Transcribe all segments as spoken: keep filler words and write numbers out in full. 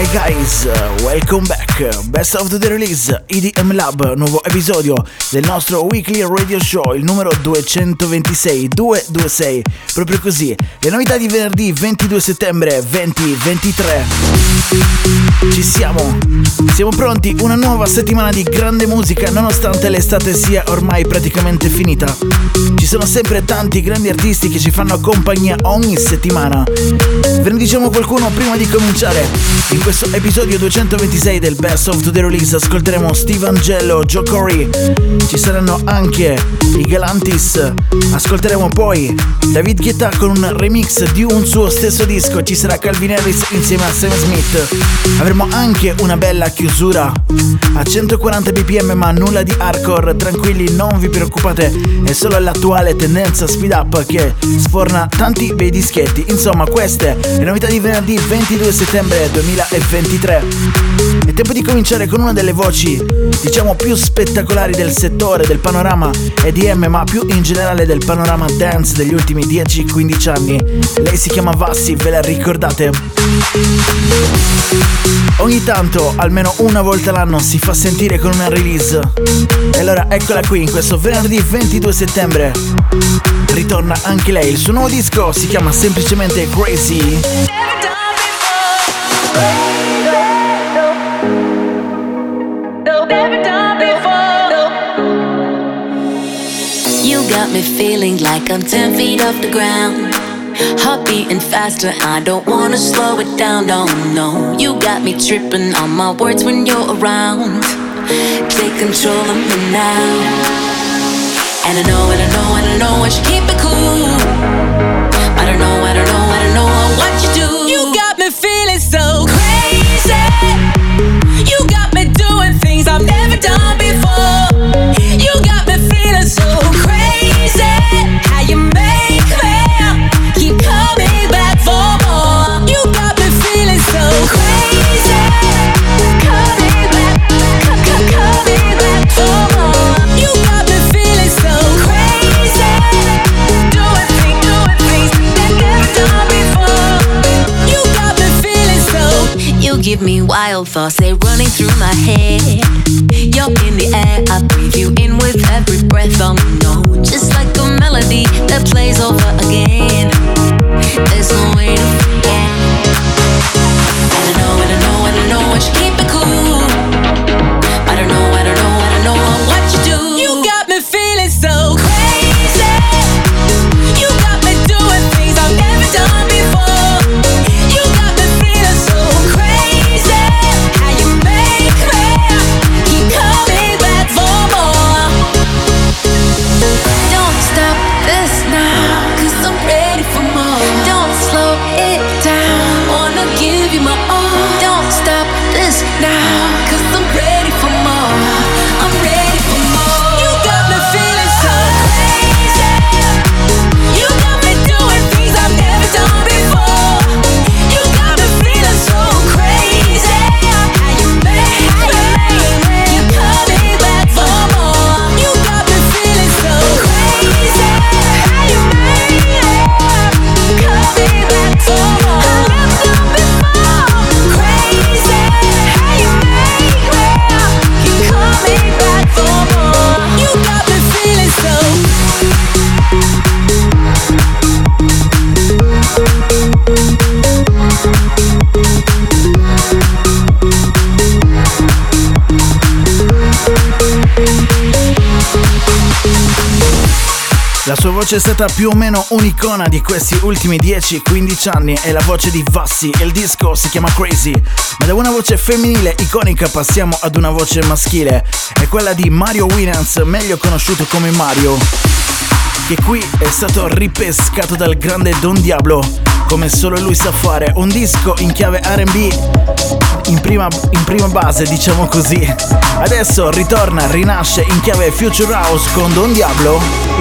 Hi guys, welcome back. Best of the Release, E D M Lab, nuovo episodio del nostro weekly radio show, il numero duecentoventisei, duecentoventisei, proprio così. Le novità di venerdì ventidue settembre duemilaventitré. Ci siamo, siamo pronti, una nuova settimana di grande musica nonostante l'estate sia ormai praticamente finita. Ci sono sempre tanti grandi artisti che ci fanno compagnia ogni settimana. Ve ne diciamo qualcuno prima di cominciare. In questo episodio duecentoventisei del Best of the Release ascolteremo Steve Angello, Joel Corry, ci saranno anche i Galantis, ascolteremo poi David Guetta con un remix di un suo stesso disco, ci sarà Calvin Harris insieme a Sam Smith, avremo anche una bella chiusura a centoquaranta bpm, ma nulla di hardcore, tranquilli, non vi preoccupate, è solo l'attuale tendenza speed up che sforna tanti bei dischetti. Insomma, queste le novità di venerdì ventidue settembre duemilaventitré. È tempo di di cominciare con una delle voci diciamo più spettacolari del settore, del panorama E D M, ma più in generale del panorama dance degli ultimi dieci quindici anni. Lei si chiama Vassy, ve la ricordate? Ogni tanto, almeno una volta l'anno, si fa sentire con una release, e allora eccola qui in questo venerdì ventidue settembre. Ritorna anche lei, il suo nuovo disco si chiama semplicemente Crazy. Got me feeling like I'm ten feet off the ground. Heart beating faster, I don't wanna slow it down, don't know. You got me tripping on my words when you're around. Take control of me now. And I know, and I know, and I know I should keep it cool. I don't know, I don't know, I don't know what you do. You got me feeling so crazy. You got me doing things I've never done before. You got me feeling so crazy. How you make me keep coming back for more. You got me feeling so crazy. Coming back, coming back for more. You got me feeling so crazy. Doing things, doing things that never done before. You got me feeling so. You give me wild thoughts, they're running through my head. You're in the air, I breathe you in with every breath. I know, just like a melody that plays over again. There's no way to forget. I don't know, I don't know, I don't know I should keep it cool. I don't know, I don't know, I don't know what you do. You got me feeling so crazy. You got me doing things I've never done before. You got me feeling so crazy. How you make me coming back for more. Don't stop this now, 'cause I'm ready for more. Don't slow it down, wanna give you my all. Don't stop this now, 'cause I'm ready for more. I'm ready for more. You got me feeling so crazy. You got me doing things I've never done before. You got me feeling so crazy. How you make me La sua voce è stata più o meno un'icona di questi ultimi dieci quindici anni, è la voce di Vassy e il disco si chiama Crazy. Ma da una voce femminile iconica passiamo ad una voce maschile, è quella di Mario Winans, meglio conosciuto come Mario. che qui è stato ripescato dal grande Don Diablo, come solo lui sa fare, un disco in chiave R and B in prima, in prima base, diciamo così. Adesso ritorna, rinasce in chiave Future House con Don Diablo.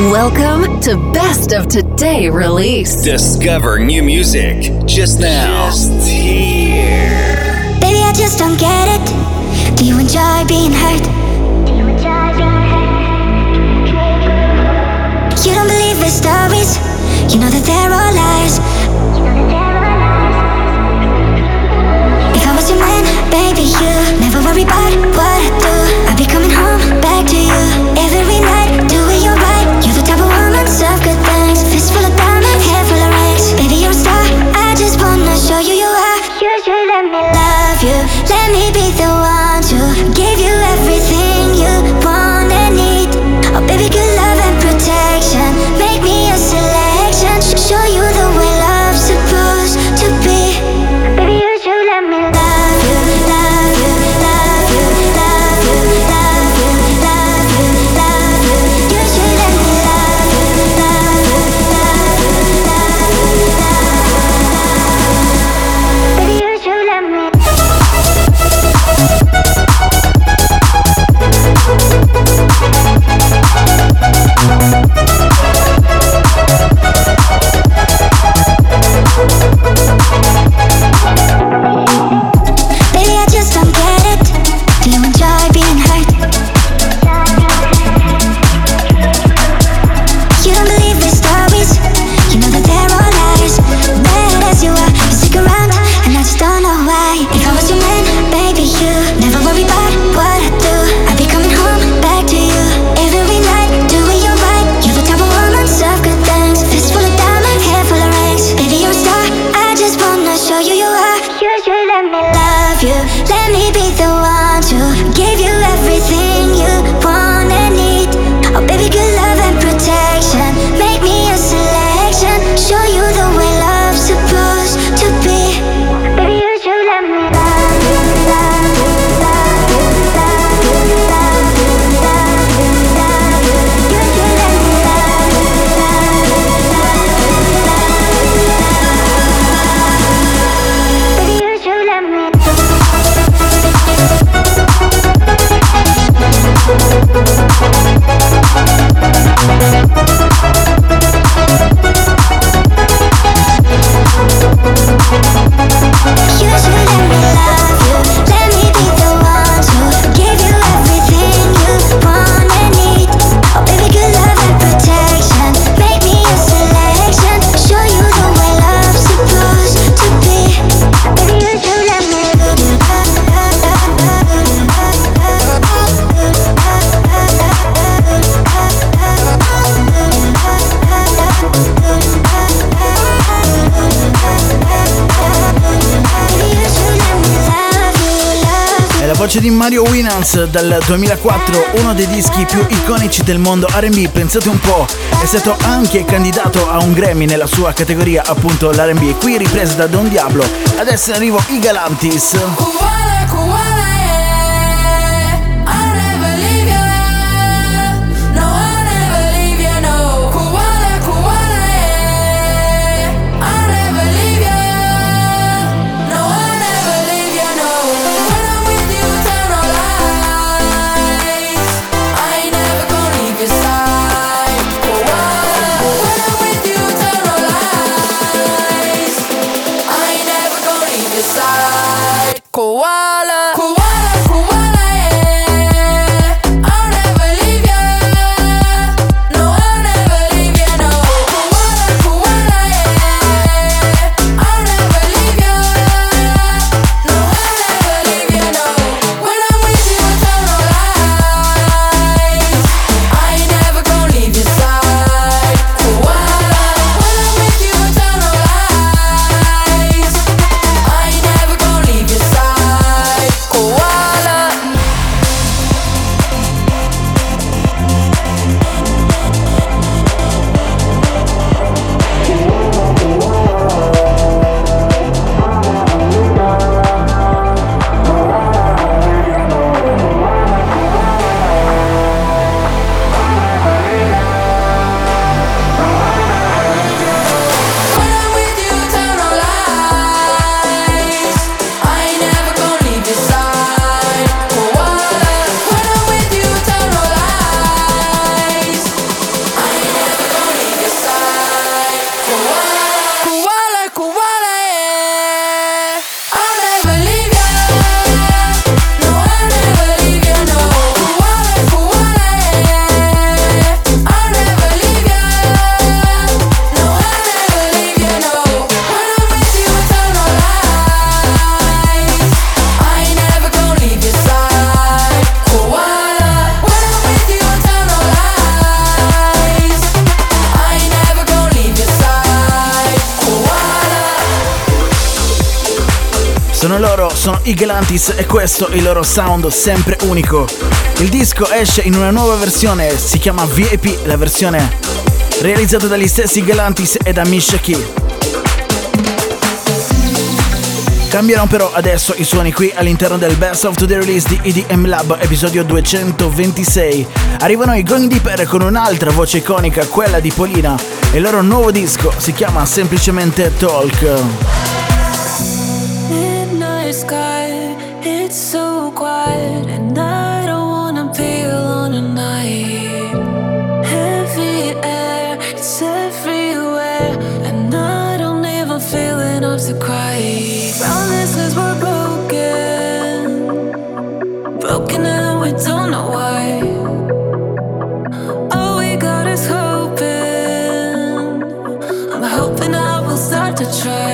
Welcome to Best of Today Release. Discover new music just now. Just here. Baby, I just don't get it. Do you enjoy being hurt? Do you enjoy being hurt? You don't believe the stories. You know that they're all lies. Baby, you never worry about what I do. I'll be coming home back to you every night, doing you right. You're the type of woman, serve good things. Fist full of diamonds, hair full of rings. Baby, you're a star, I just wanna show you you are. You should let me love you. Let me be the one to give you everything you want and need. Oh, baby, good love and protection. Make me a selection. Show you the way love's supposed to be. Baby, you should let me love you. Di Mario Winans dal duemilaquattro, uno dei dischi più iconici del mondo R and B, pensate un po', è stato anche candidato a un Grammy nella sua categoria, appunto l'R and B, qui ripresa da Don Diablo. Adesso in arrivo i Galantis. Cool. Sono loro, sono i Galantis e questo è il loro sound sempre unico. Il disco esce in una nuova versione, si chiama V I P, la versione realizzata dagli stessi Galantis e da Misha Key. Cambierò però adesso i suoni qui all'interno del Best of Today Release di E D M Lab, episodio duecentoventisei. Arrivano i Going Deeper con un'altra voce iconica, quella di Polina, e il loro nuovo disco si chiama semplicemente Talk. Sky, it's so quiet and I don't wanna be alone at night. Heavy air, it's everywhere and I don't even feel enough to cry. Promises were broken, broken and we don't know why. All we got is hoping, I'm hoping I will start to try.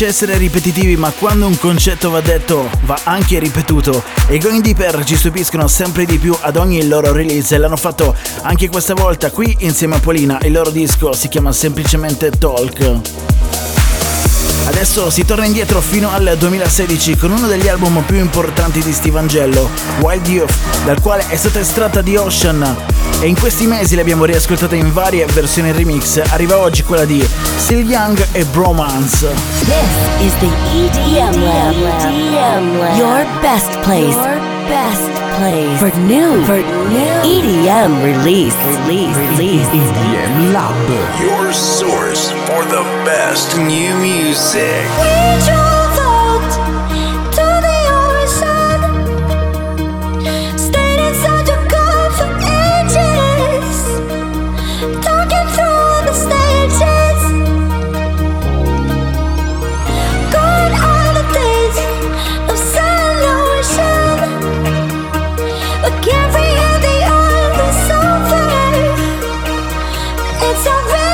Essere ripetitivi, ma quando un concetto va detto va anche ripetuto, e i Going Deeper ci stupiscono sempre di più ad ogni loro release e l'hanno fatto anche questa volta qui insieme a Polina. Il loro disco si chiama semplicemente Talk. Adesso si torna indietro fino al duemilasedici con uno degli album più importanti di Steve Angello, Wild Youth, dal quale è stata estratta The Ocean, e in questi mesi le abbiamo riascoltate in varie versioni remix. Arriva oggi quella di Still Young e Bromance. This is the E D M Lab, E D M Lab. Your best place, your best place for new, for new E D M release, release, release. E D M Lab, your source for the best new music. We drove out to the ocean, stayed inside your car for ages, talking through the stages, going on the days of celebration. But every other hour is over. It's already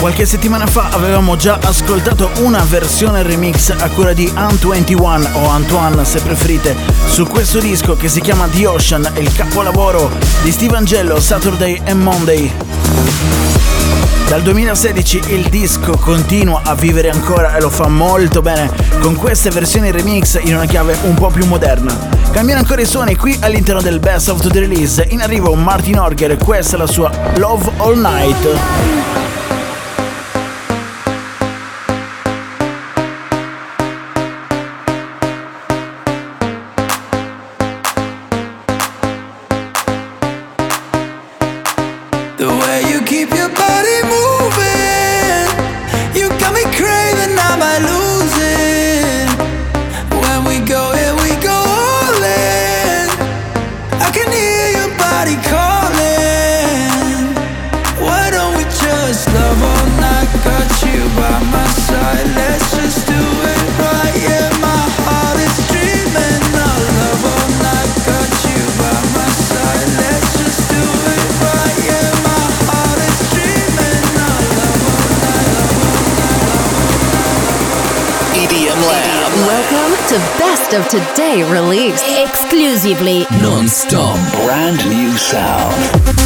qualche settimana fa avevamo già ascoltato una versione remix a cura di Ant ventuno o Antoine se preferite su questo disco che si chiama The Ocean, il capolavoro di Steve Angello, Saturday and Monday. Dal duemilasedici il disco continua a vivere ancora e lo fa molto bene con queste versioni remix in una chiave un po' più moderna. Cambiano ancora i suoni qui all'interno del Best of the Release. In arrivo Martin Horger, questa è la sua Love All Night. Calling, why don't we just E D M Lab. Welcome to Best of Today Release. Exclusively non-stop brand new sound.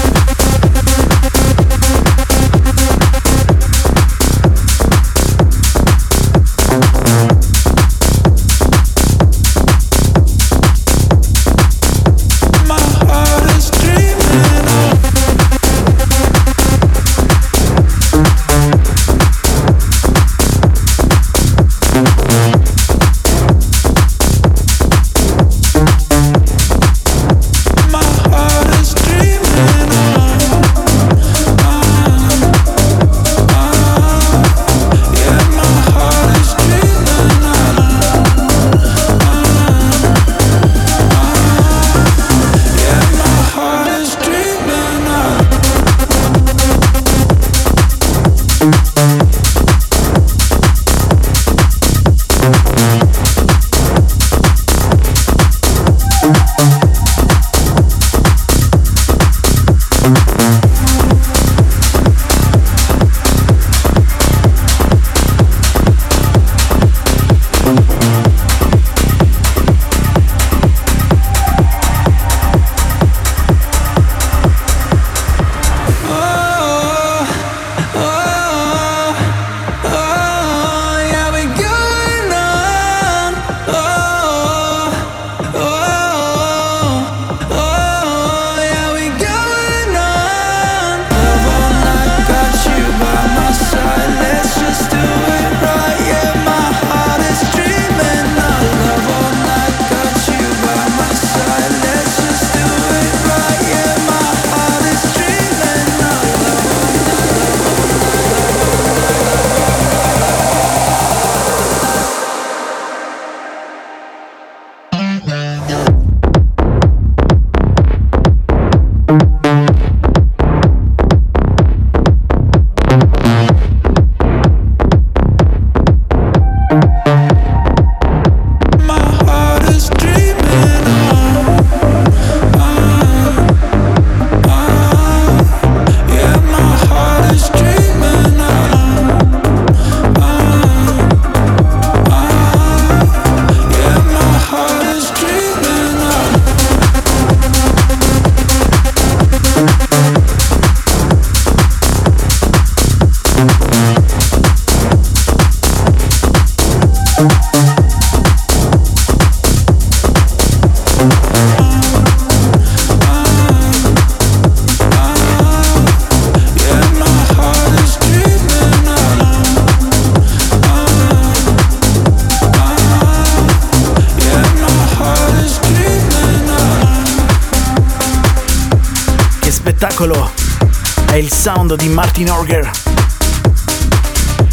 È il sound di Martin Horger,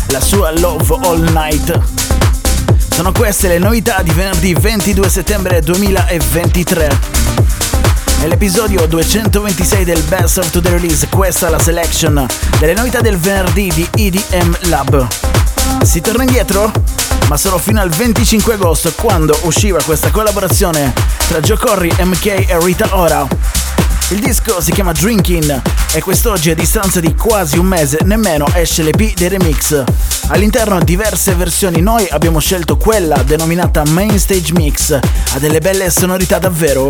la sua Love All Night. Sono queste le novità di venerdì ventidue settembre duemilaventitré. Nell'episodio duecentoventisei del Best of Today Release, questa è la selection delle novità del venerdì di E D M Lab. Si torna indietro? Ma solo fino al venticinque agosto, quando usciva questa collaborazione tra Joel Corry, M K e Rita Ora. Il disco si chiama Drinking e quest'oggi, a distanza di quasi un mese nemmeno, esce l'E P dei remix. All'interno diverse versioni, noi abbiamo scelto quella denominata Main Stage Mix, ha delle belle sonorità davvero.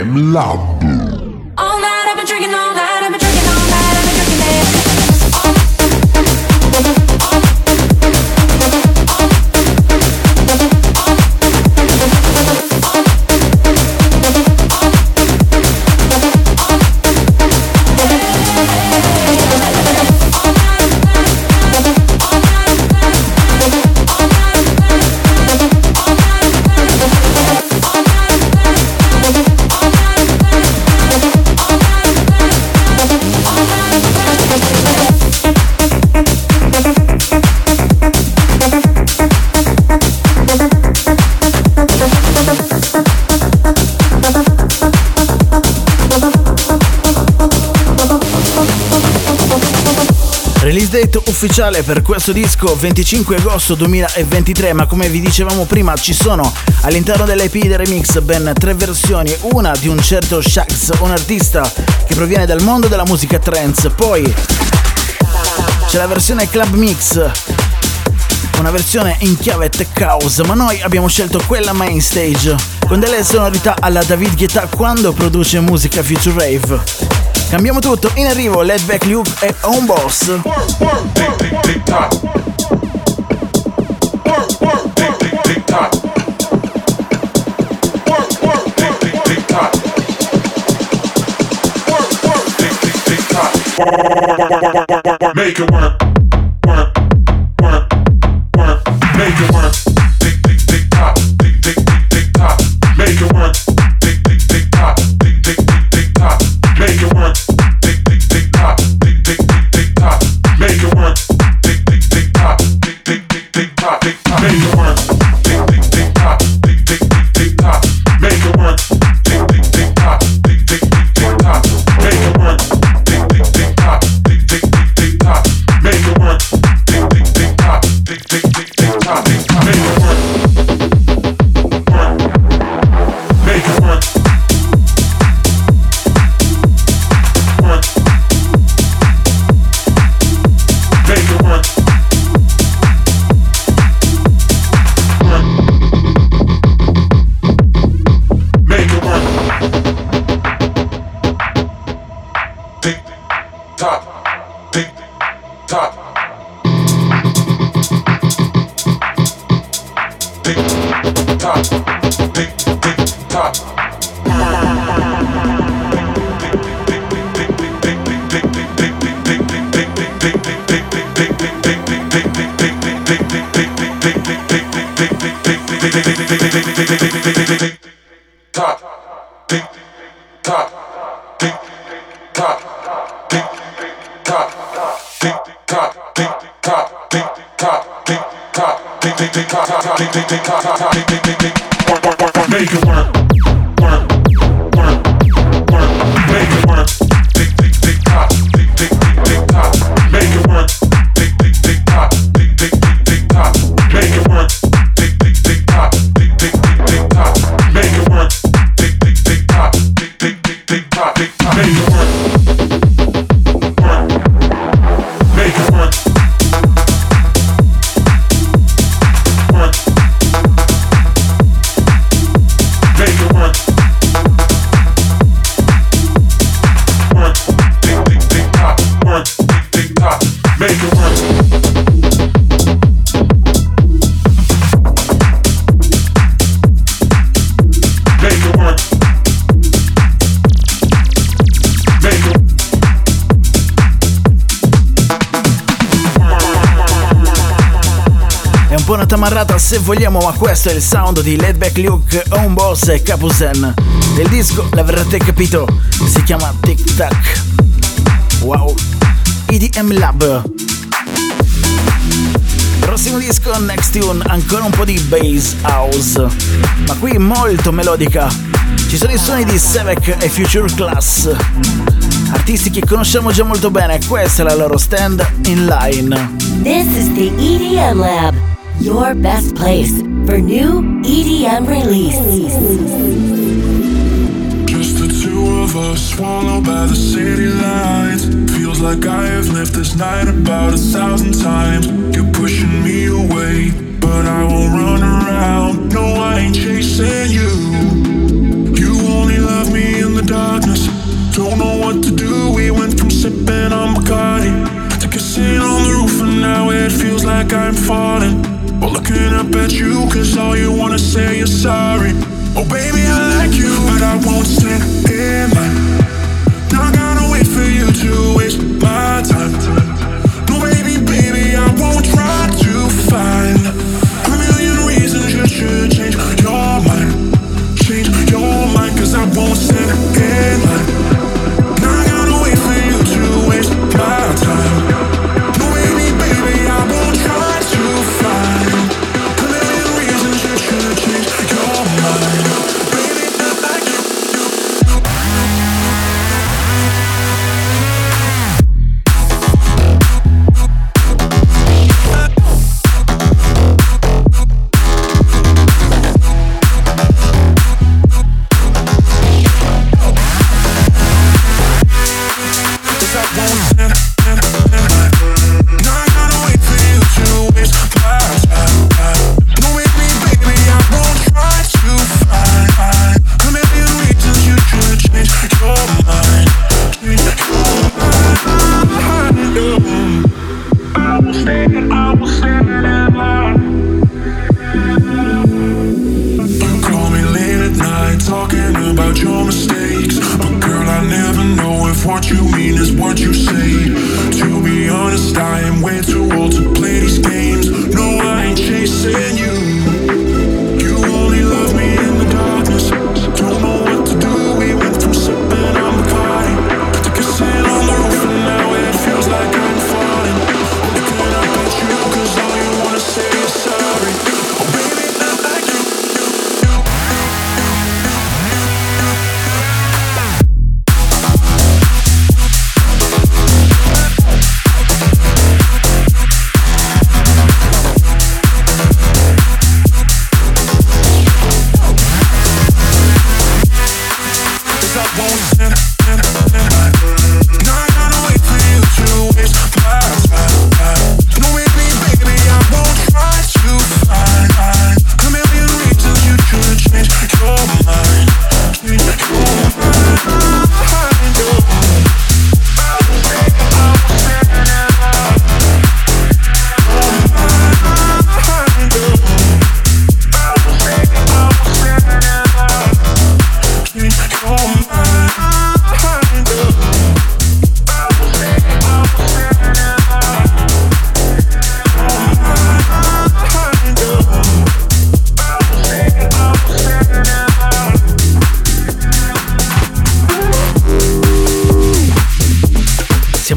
E D M Lab. Date ufficiale per questo disco venticinque agosto duemilaventitré, ma come vi dicevamo prima ci sono all'interno dell'I P del remix ben tre versioni, una di un certo Shax, un artista che proviene dal mondo della musica trance, poi c'è la versione Club Mix, una versione in chiave tech house, ma noi abbiamo scelto quella main stage con delle sonorità alla David Guetta quando produce musica future rave. Cambiamo tutto, in arrivo Laidback Luke e On Boss. Make it work. Tamarrata se vogliamo, ma questo è il sound di Laidback Luke, On Boss e Kapusen. Del disco l'avrete capito, si chiama Tic Tac. Wow. E D M Lab. Prossimo disco, Next Tune, ancora un po' di bass house, ma qui molto melodica. Ci sono i suoni di Sevek e Future Class, artisti che conosciamo già molto bene. Questa è la loro Stand in Line. This is the E D M Lab, your best place for new E D M release. Just the two of us, swallowed by the city lights. Feels like I have lived this night about a thousand times. You're pushing me away, but I won't run around. No, I ain't chasing you. You only love me like I'm falling, but looking up at you, cause all you wanna say is sorry. Oh baby, I like you, but I won't stand in line. Not gonna wait for you to waste my time. No baby, baby, I won't try to find a million reasons you should change your mind. Change your mind, cause I won't stand in line. Not gonna wait for you to waste my time.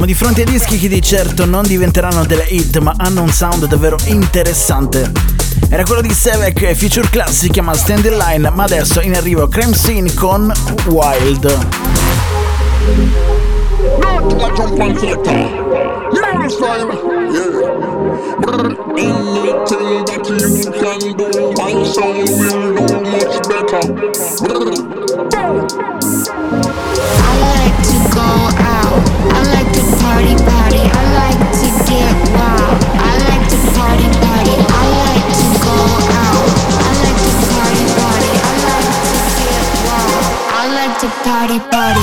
Di fronte ai dischi che di certo non diventeranno delle hit, ma hanno un sound davvero interessante. Era quello di Sevek e Future Class, si chiama Stand in Line, ma adesso in arrivo Crime Scene con Wild. Party, party, I like to get wild. I like to party, party, I like to go out. I like to party, party, I like to get wild. I like to party, party.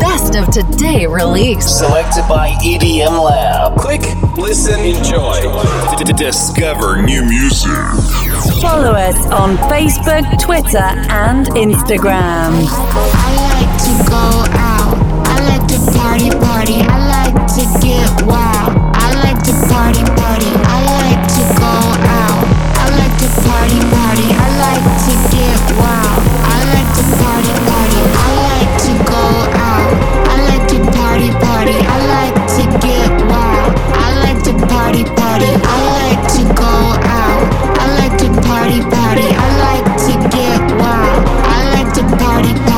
Best of today release. Selected by E D M Lab. Click, listen, enjoy. Discover new music. Follow us on Facebook, Twitter, and Instagram. I like to go out. I like to party, party. I like to get wild. I like to party, party. I like to go out. I like to party, party. I like to get wild. I like to party, party. I like to go out. I like to party, party. I like to get wild. I like to party, party. I like to go out. I like to party, party. I like to get wild. I like to party, party.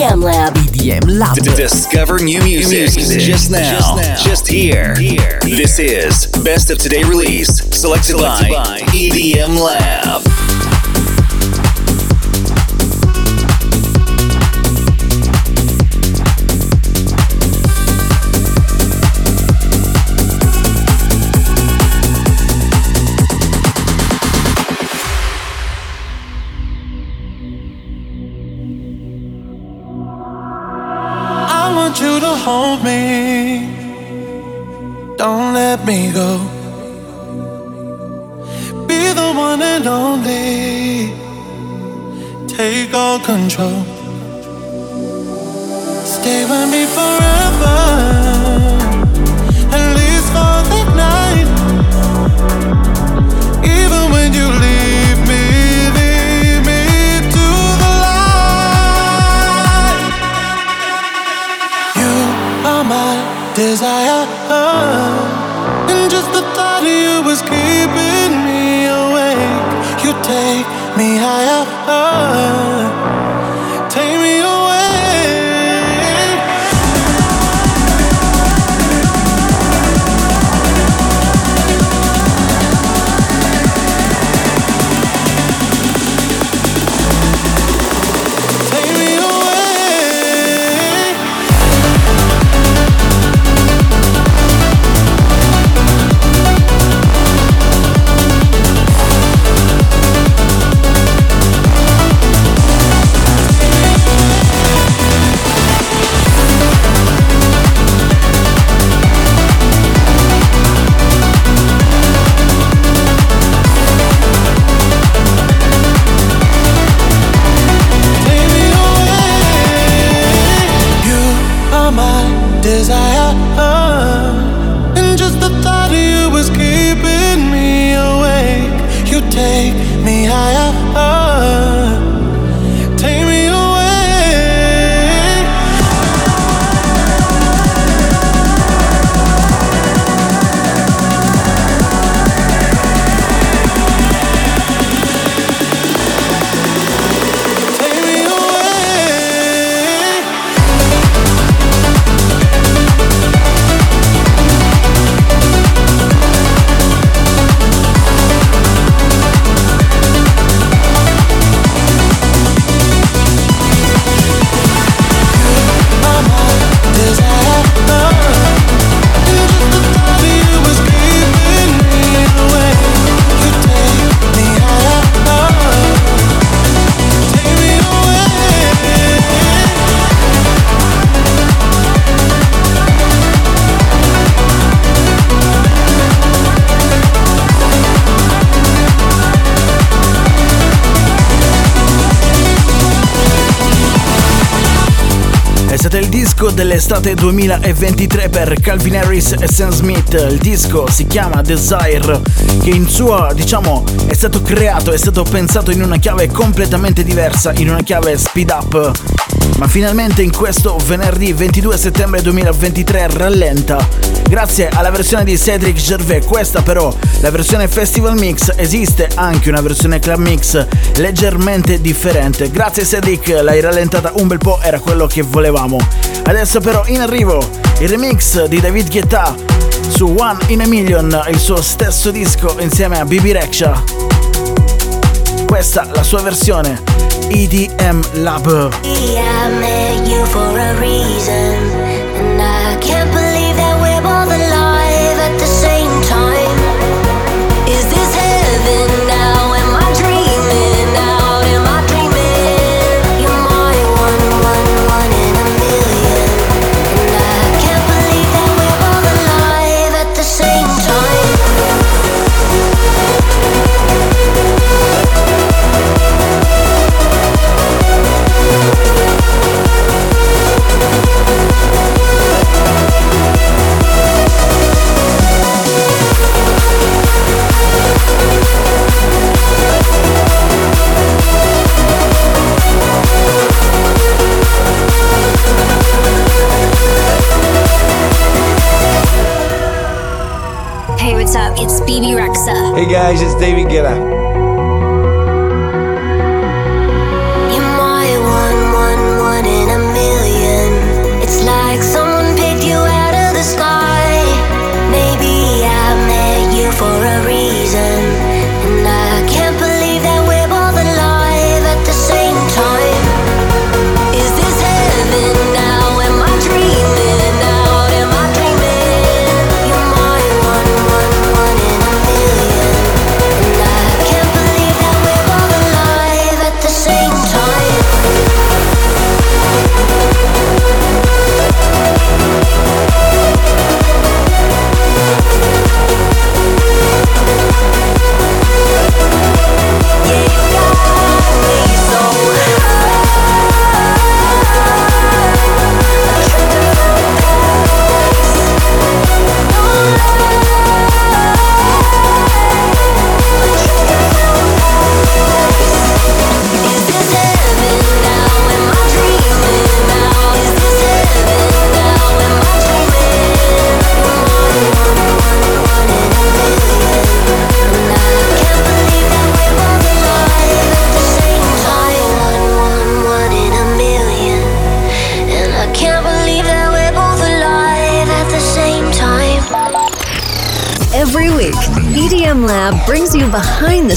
E D M Lab. E D M Lab. To discover new music, new music. Just, now. just now, just here. here. This is Best of Today Release, selected, selected by, by E D M Lab. Hold me, don't let me go. Be the one and only, take all control. Stay with me forever, at least for the night. Even when you leave me, leave me to the light. You are my desire, and just the thought of you is keeping me awake. You take me higher, take me away. Take me away. Desire, and just the thought of you is keeping me awake. You take me higher. Del disco dell'estate duemilaventitré per Calvin Harris e Sam Smith. Il disco si chiama Desire, che in sua, diciamo, è stato creato, è stato pensato in una chiave completamente diversa, in una chiave speed up, ma finalmente in questo venerdì ventidue settembre duemilaventitré rallenta grazie alla versione di Cédric Gervais. Questa però, la versione Festival Mix, esiste anche una versione Club Mix leggermente differente. Grazie Cédric, l'hai rallentata un bel po', era quello che volevamo. Adesso però in arrivo il remix di David Guetta su One in a Million, il suo stesso disco, insieme a Bebe Rexha. Questa la sua versione E D M Lab. I met you for a reason, and I can't believe that we're both alive at the same time. Is this heaven now? Am I dreaming out? Am I dreaming? You're my one, one, one in a million, and I can't believe that we're both alive at the same time. Hey, what's up? It's Bebe Rexha. Hey guys, it's David Guetta. You're my one, one, one in a million. E D M Lab brings you behind the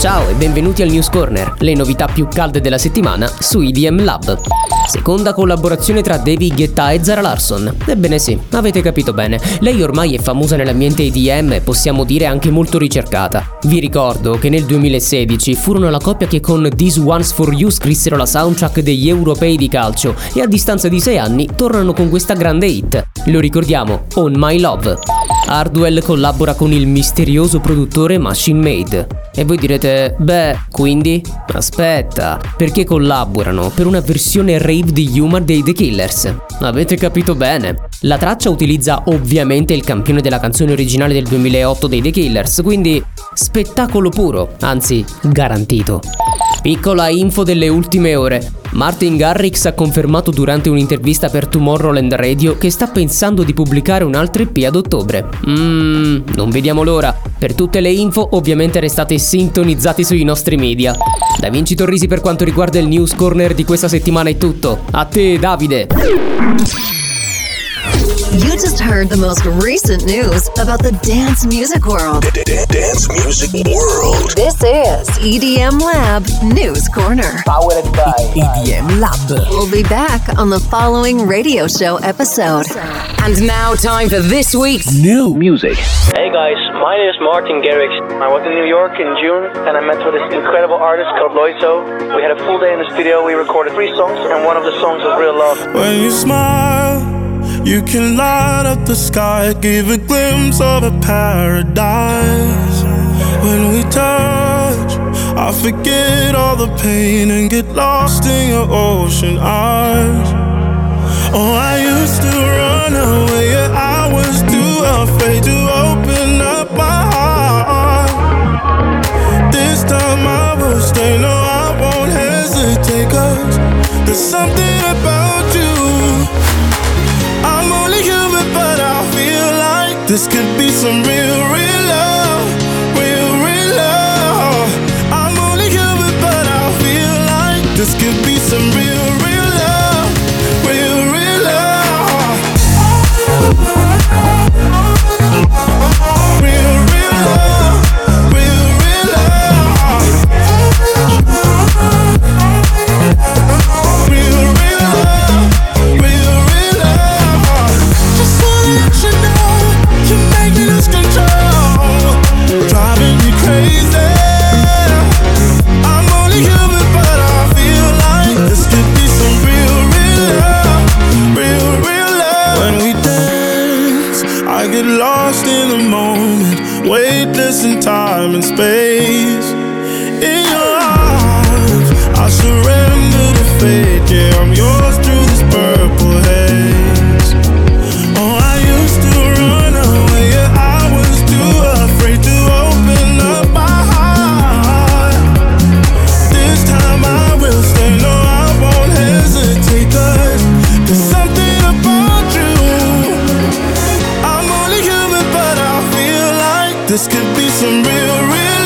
Ciao e benvenuti al News Corner, le novità più calde della settimana su E D M Lab. Seconda collaborazione tra David Guetta e Zara Larsson. Ebbene sì, avete capito bene, lei ormai è famosa nell'ambiente E D M e possiamo dire anche molto ricercata. Vi ricordo che nel duemilasedici furono la coppia che con This One's For You scrissero la soundtrack degli europei di calcio e a distanza di sei anni tornano con questa grande hit. Lo ricordiamo, On My Love. Hardwell collabora con il misterioso produttore Machine Made. E voi direte, beh, quindi? Aspetta, perché collaborano per una versione rave di Human dei The Killers. Avete capito bene. La traccia utilizza ovviamente il campione della canzone originale del duemilaotto dei The Killers, quindi spettacolo puro, anzi garantito. Piccola info delle ultime ore. Martin Garrix ha confermato durante un'intervista per Tomorrowland Radio che sta pensando di pubblicare un altro E P ad ottobre. Mmm, non vediamo l'ora. Per tutte le info ovviamente restate sintonizzati sui nostri media. Da Vinci Torrisi per quanto riguarda il News Corner di questa settimana è tutto. A te Davide! You just heard the most recent news about the dance music world. Dance music world. This is E D M Lab News Corner. Powered by E D M Lab. We'll be back on the following radio show episode. And now time for this week's new music. Hey guys, my name is Martin Garrix. I was in New York in June and I met with this incredible artist called Loiso. We had a full day in the studio. We recorded three songs and one of the songs was Real Love. When you smile, you can light up the sky, give a glimpse of a paradise. When we touch, I forget all the pain and get lost in your ocean eyes. Oh, I used to run away, yeah, I was too afraid to open up my heart. This time I will stay, no, I won't hesitate, 'cause there's something about you. I'm only human, but I feel like this could be some real, real love, real, real love. I'm only human, but I feel like this could be some real, real love, real, real love. Real, real love, real, real love. Real, real love. In time and space, in your arms, I surrender to fate. Yeah, I'm yours through this purple haze. Oh, I used to run away, yeah, I was too afraid to open up my heart. This time I will stay, no, I won't hesitate, 'cause there's something about you. I'm only human, but I feel like this could be some real, real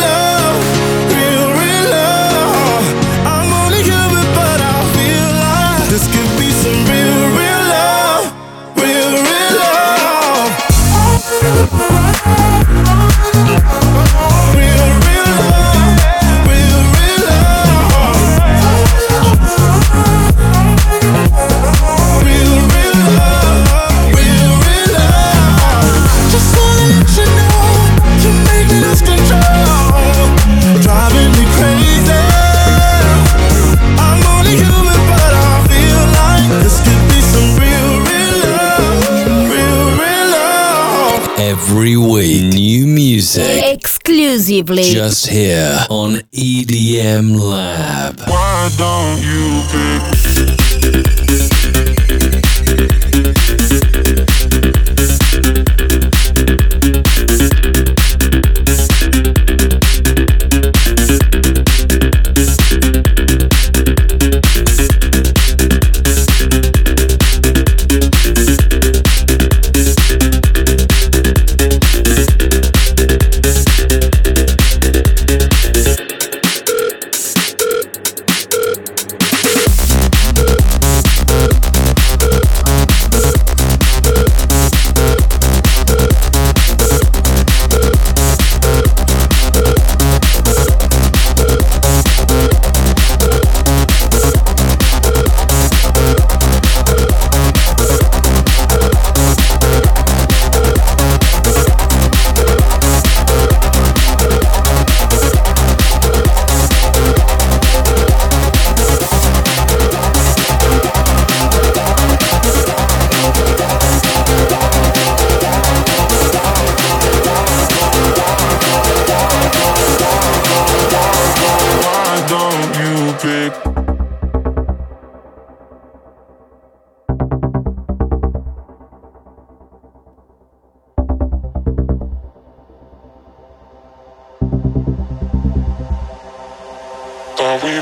love, real, real love. I'm only human, but I feel like this could be some real, real love, real, real love. Real, real love, real, real love. Real, real love, real, real love. Just wanna let you know, you make me lose control, driving me crazy. I'm only human, but I feel like this could be some real, real love, real, real love. Every week, new music exclusively just here on E D M Lab. Why don't you pick?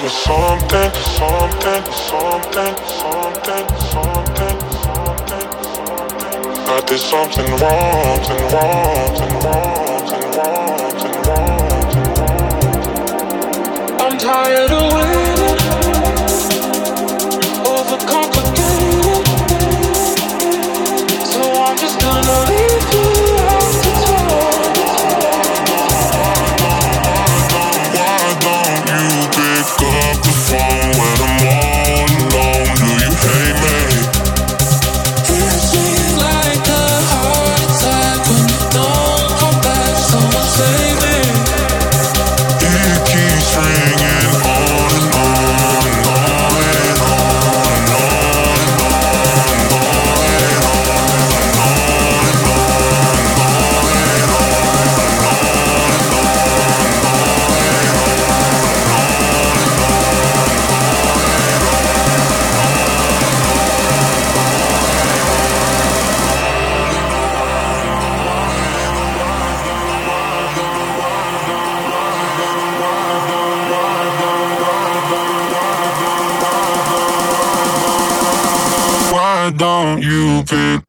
There's something, something, something, something, something, something, something. I did something wrong, and wrong, and wrong, and wrong, and wrong. I'm tired of waiting, overcomplicated. So I'm just gonna leave you out to dry. Why don't you pick up the phone when I'm all alone? Do you hate me? It seems like a heart attack when you don't come back. Someone save me. It keeps ringing on and on and on and on and on and on and on and Why don't you pick?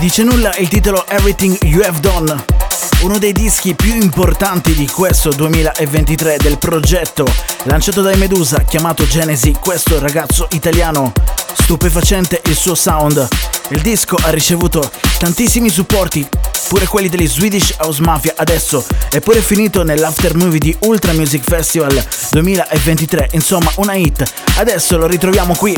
Dice nulla il titolo Everything You Have Done, uno dei dischi più importanti di questo duemilaventitré del progetto lanciato dai Medusa chiamato Genesi. Questo ragazzo italiano, stupefacente il suo sound. Il disco ha ricevuto tantissimi supporti, pure quelli degli Swedish House Mafia adesso, e pure finito nell'after movie di Ultra Music Festival duemilaventitré. Insomma, una hit. Adesso lo ritroviamo qui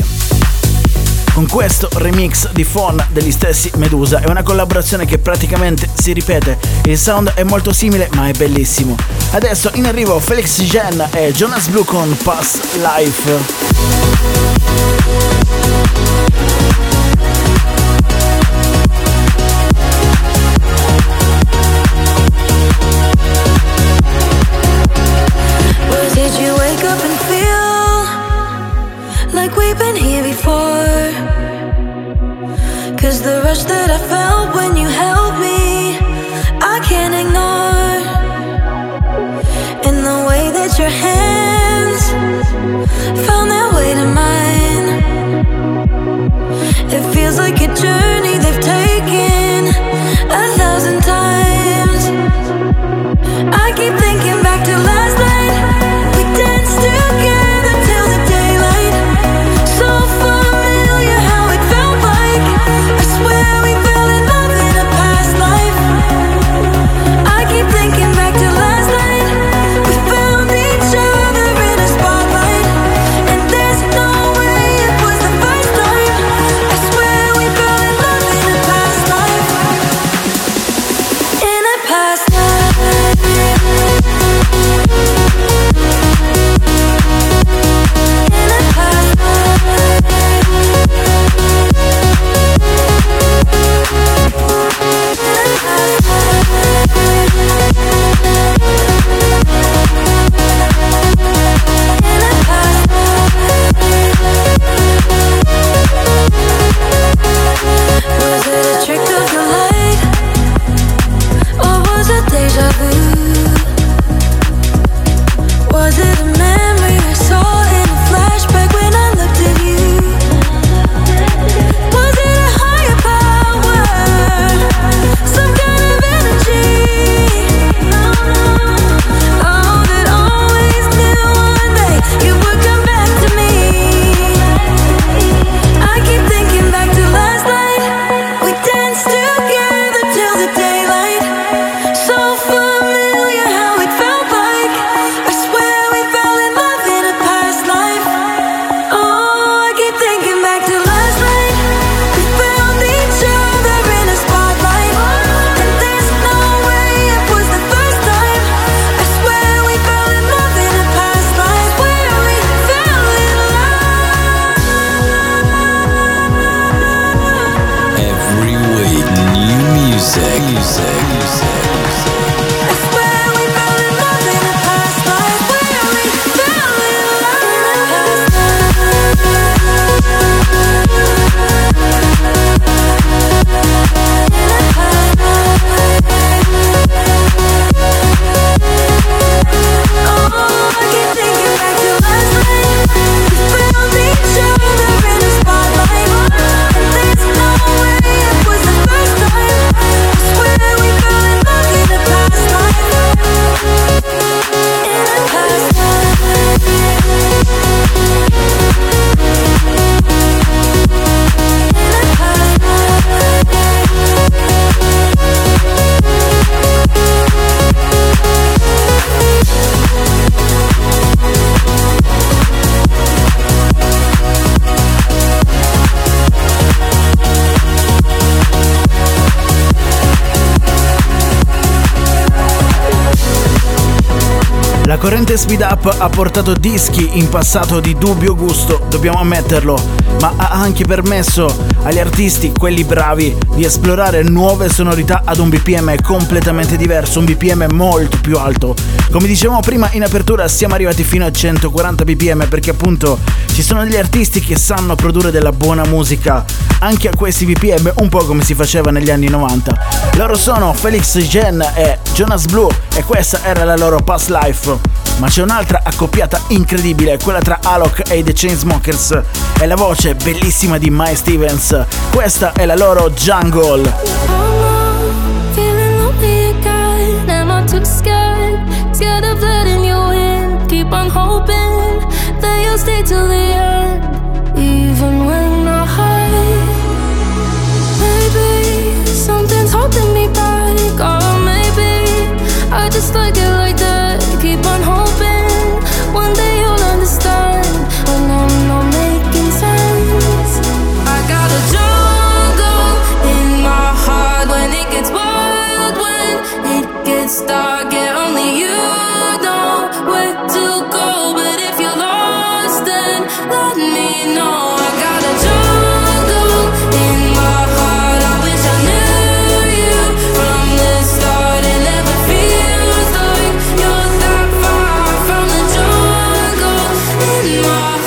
con questo remix di Fon degli stessi Medusa. È una collaborazione che praticamente si ripete, il sound è molto simile ma è bellissimo. Adesso in arrivo Felix Gen e Jonas Blue con Past Life. That I felt when you held me, I can't ignore. And the way that your hands found their way to mine, it feels like a journey they've taken a thousand times. I keep thinking back to last night, we danced together till the daylight. So familiar how it felt like, I swear. We're corrente Speed Up ha portato dischi in passato di dubbio gusto, dobbiamo ammetterlo, ma ha anche permesso agli artisti, quelli bravi, di esplorare nuove sonorità ad un B P M completamente diverso, un B P M molto più alto. Come dicevamo prima in apertura, siamo arrivati fino a centoquaranta B P M perché appunto ci sono degli artisti che sanno produrre della buona musica anche a questi B P M, un po' come si faceva negli anni novanta. Loro sono Felix Gen e Jonas Blue e questa era la loro Past Life. Ma c'è un'altra accoppiata incredibile, quella tra Alok e The Chainsmokers e la voce bellissima di Mae Stevens. Questa è la loro Jungle. Stay till the end, even when I hide. Maybe something's holding me back, or maybe I just like it like that. Keep on hoping one day you'll understand when I'm not making sense. I got a jungle in my heart. When it gets wild, when it gets dark, and only you know where to go. But if you're lost, let me know. I got a jungle in my heart. I wish I knew you from the start. It never feels like you're that far from the jungle in my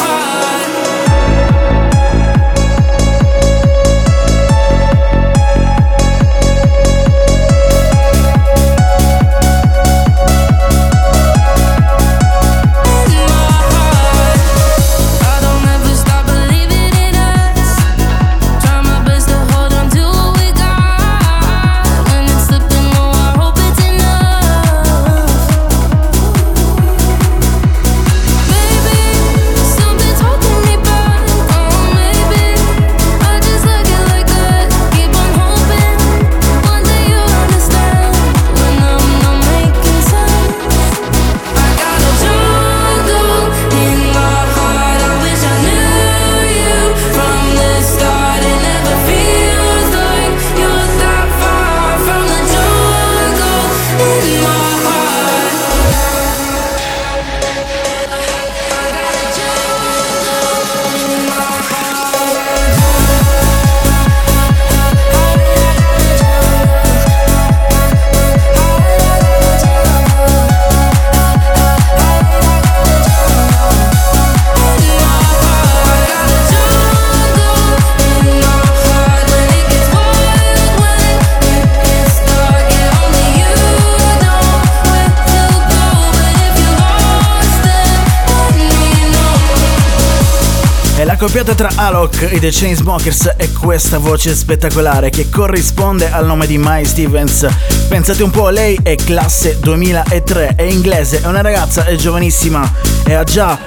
accoppiata tra Alok e The Chainsmokers e questa voce spettacolare che corrisponde al nome di Mae Stevens. Pensate un po', lei è classe duemilatré, è inglese, è una ragazza, è giovanissima e ha già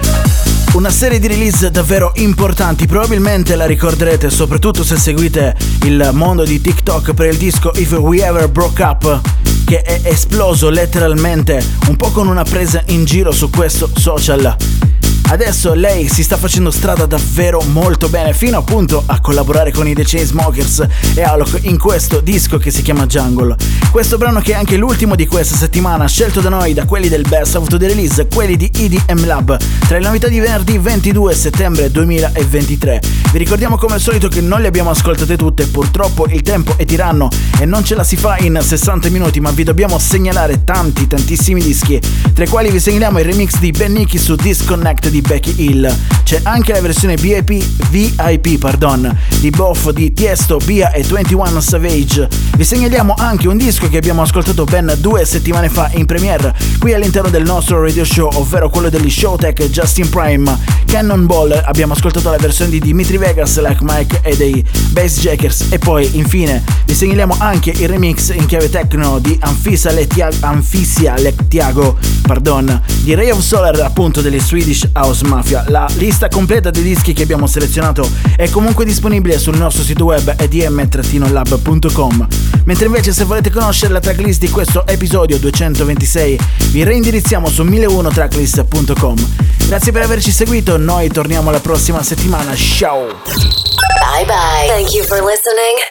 una serie di release davvero importanti. Probabilmente la ricorderete soprattutto se seguite il mondo di TikTok per il disco If We Ever Broke Up, che è esploso letteralmente un po' con una presa in giro su questo social. Adesso lei si sta facendo strada davvero molto bene, fino appunto a collaborare con i The Chainsmokers e Alok in questo disco che si chiama Jungle. Questo brano, che è anche l'ultimo di questa settimana, scelto da noi, da quelli del Best Out of the Release, quelli di E D M Lab, tra le novità di venerdì ventidue settembre duemilaventitré. Vi ricordiamo come al solito che non le abbiamo ascoltate tutte, purtroppo il tempo è tiranno e non ce la si fa in sessanta minuti, ma vi dobbiamo segnalare tanti tantissimi dischi, tra i quali vi segnaliamo il remix di Ben Nicky su Disconnect di Becky Hill. C'è anche la versione V I P, V I P pardon, di Boff di Tiesto, Bia e ventuno Savage. Vi segnaliamo anche un disco che abbiamo ascoltato ben due settimane fa in premiere qui all'interno del nostro radio show, ovvero quello degli Showtech Justin Prime, Cannonball. Abbiamo ascoltato la versione di Dimitri Vegas, Like Mike e dei Bass Jackers. E poi infine vi segnaliamo anche il remix in chiave techno di Anfisa Letiago, Anfisia Letiago pardon, di Ray of Solar, appunto delle Swedish House Mafia. La lista completa dei dischi che abbiamo selezionato è comunque disponibile sul nostro sito web e d m trattino lab punto com. Mentre invece, se volete conoscere la tracklist di questo episodio duecentoventisei, vi reindirizziamo su mille uno tracklist punto com. Grazie per averci seguito, noi torniamo la prossima settimana. Ciao. Bye bye. Thank you for listening.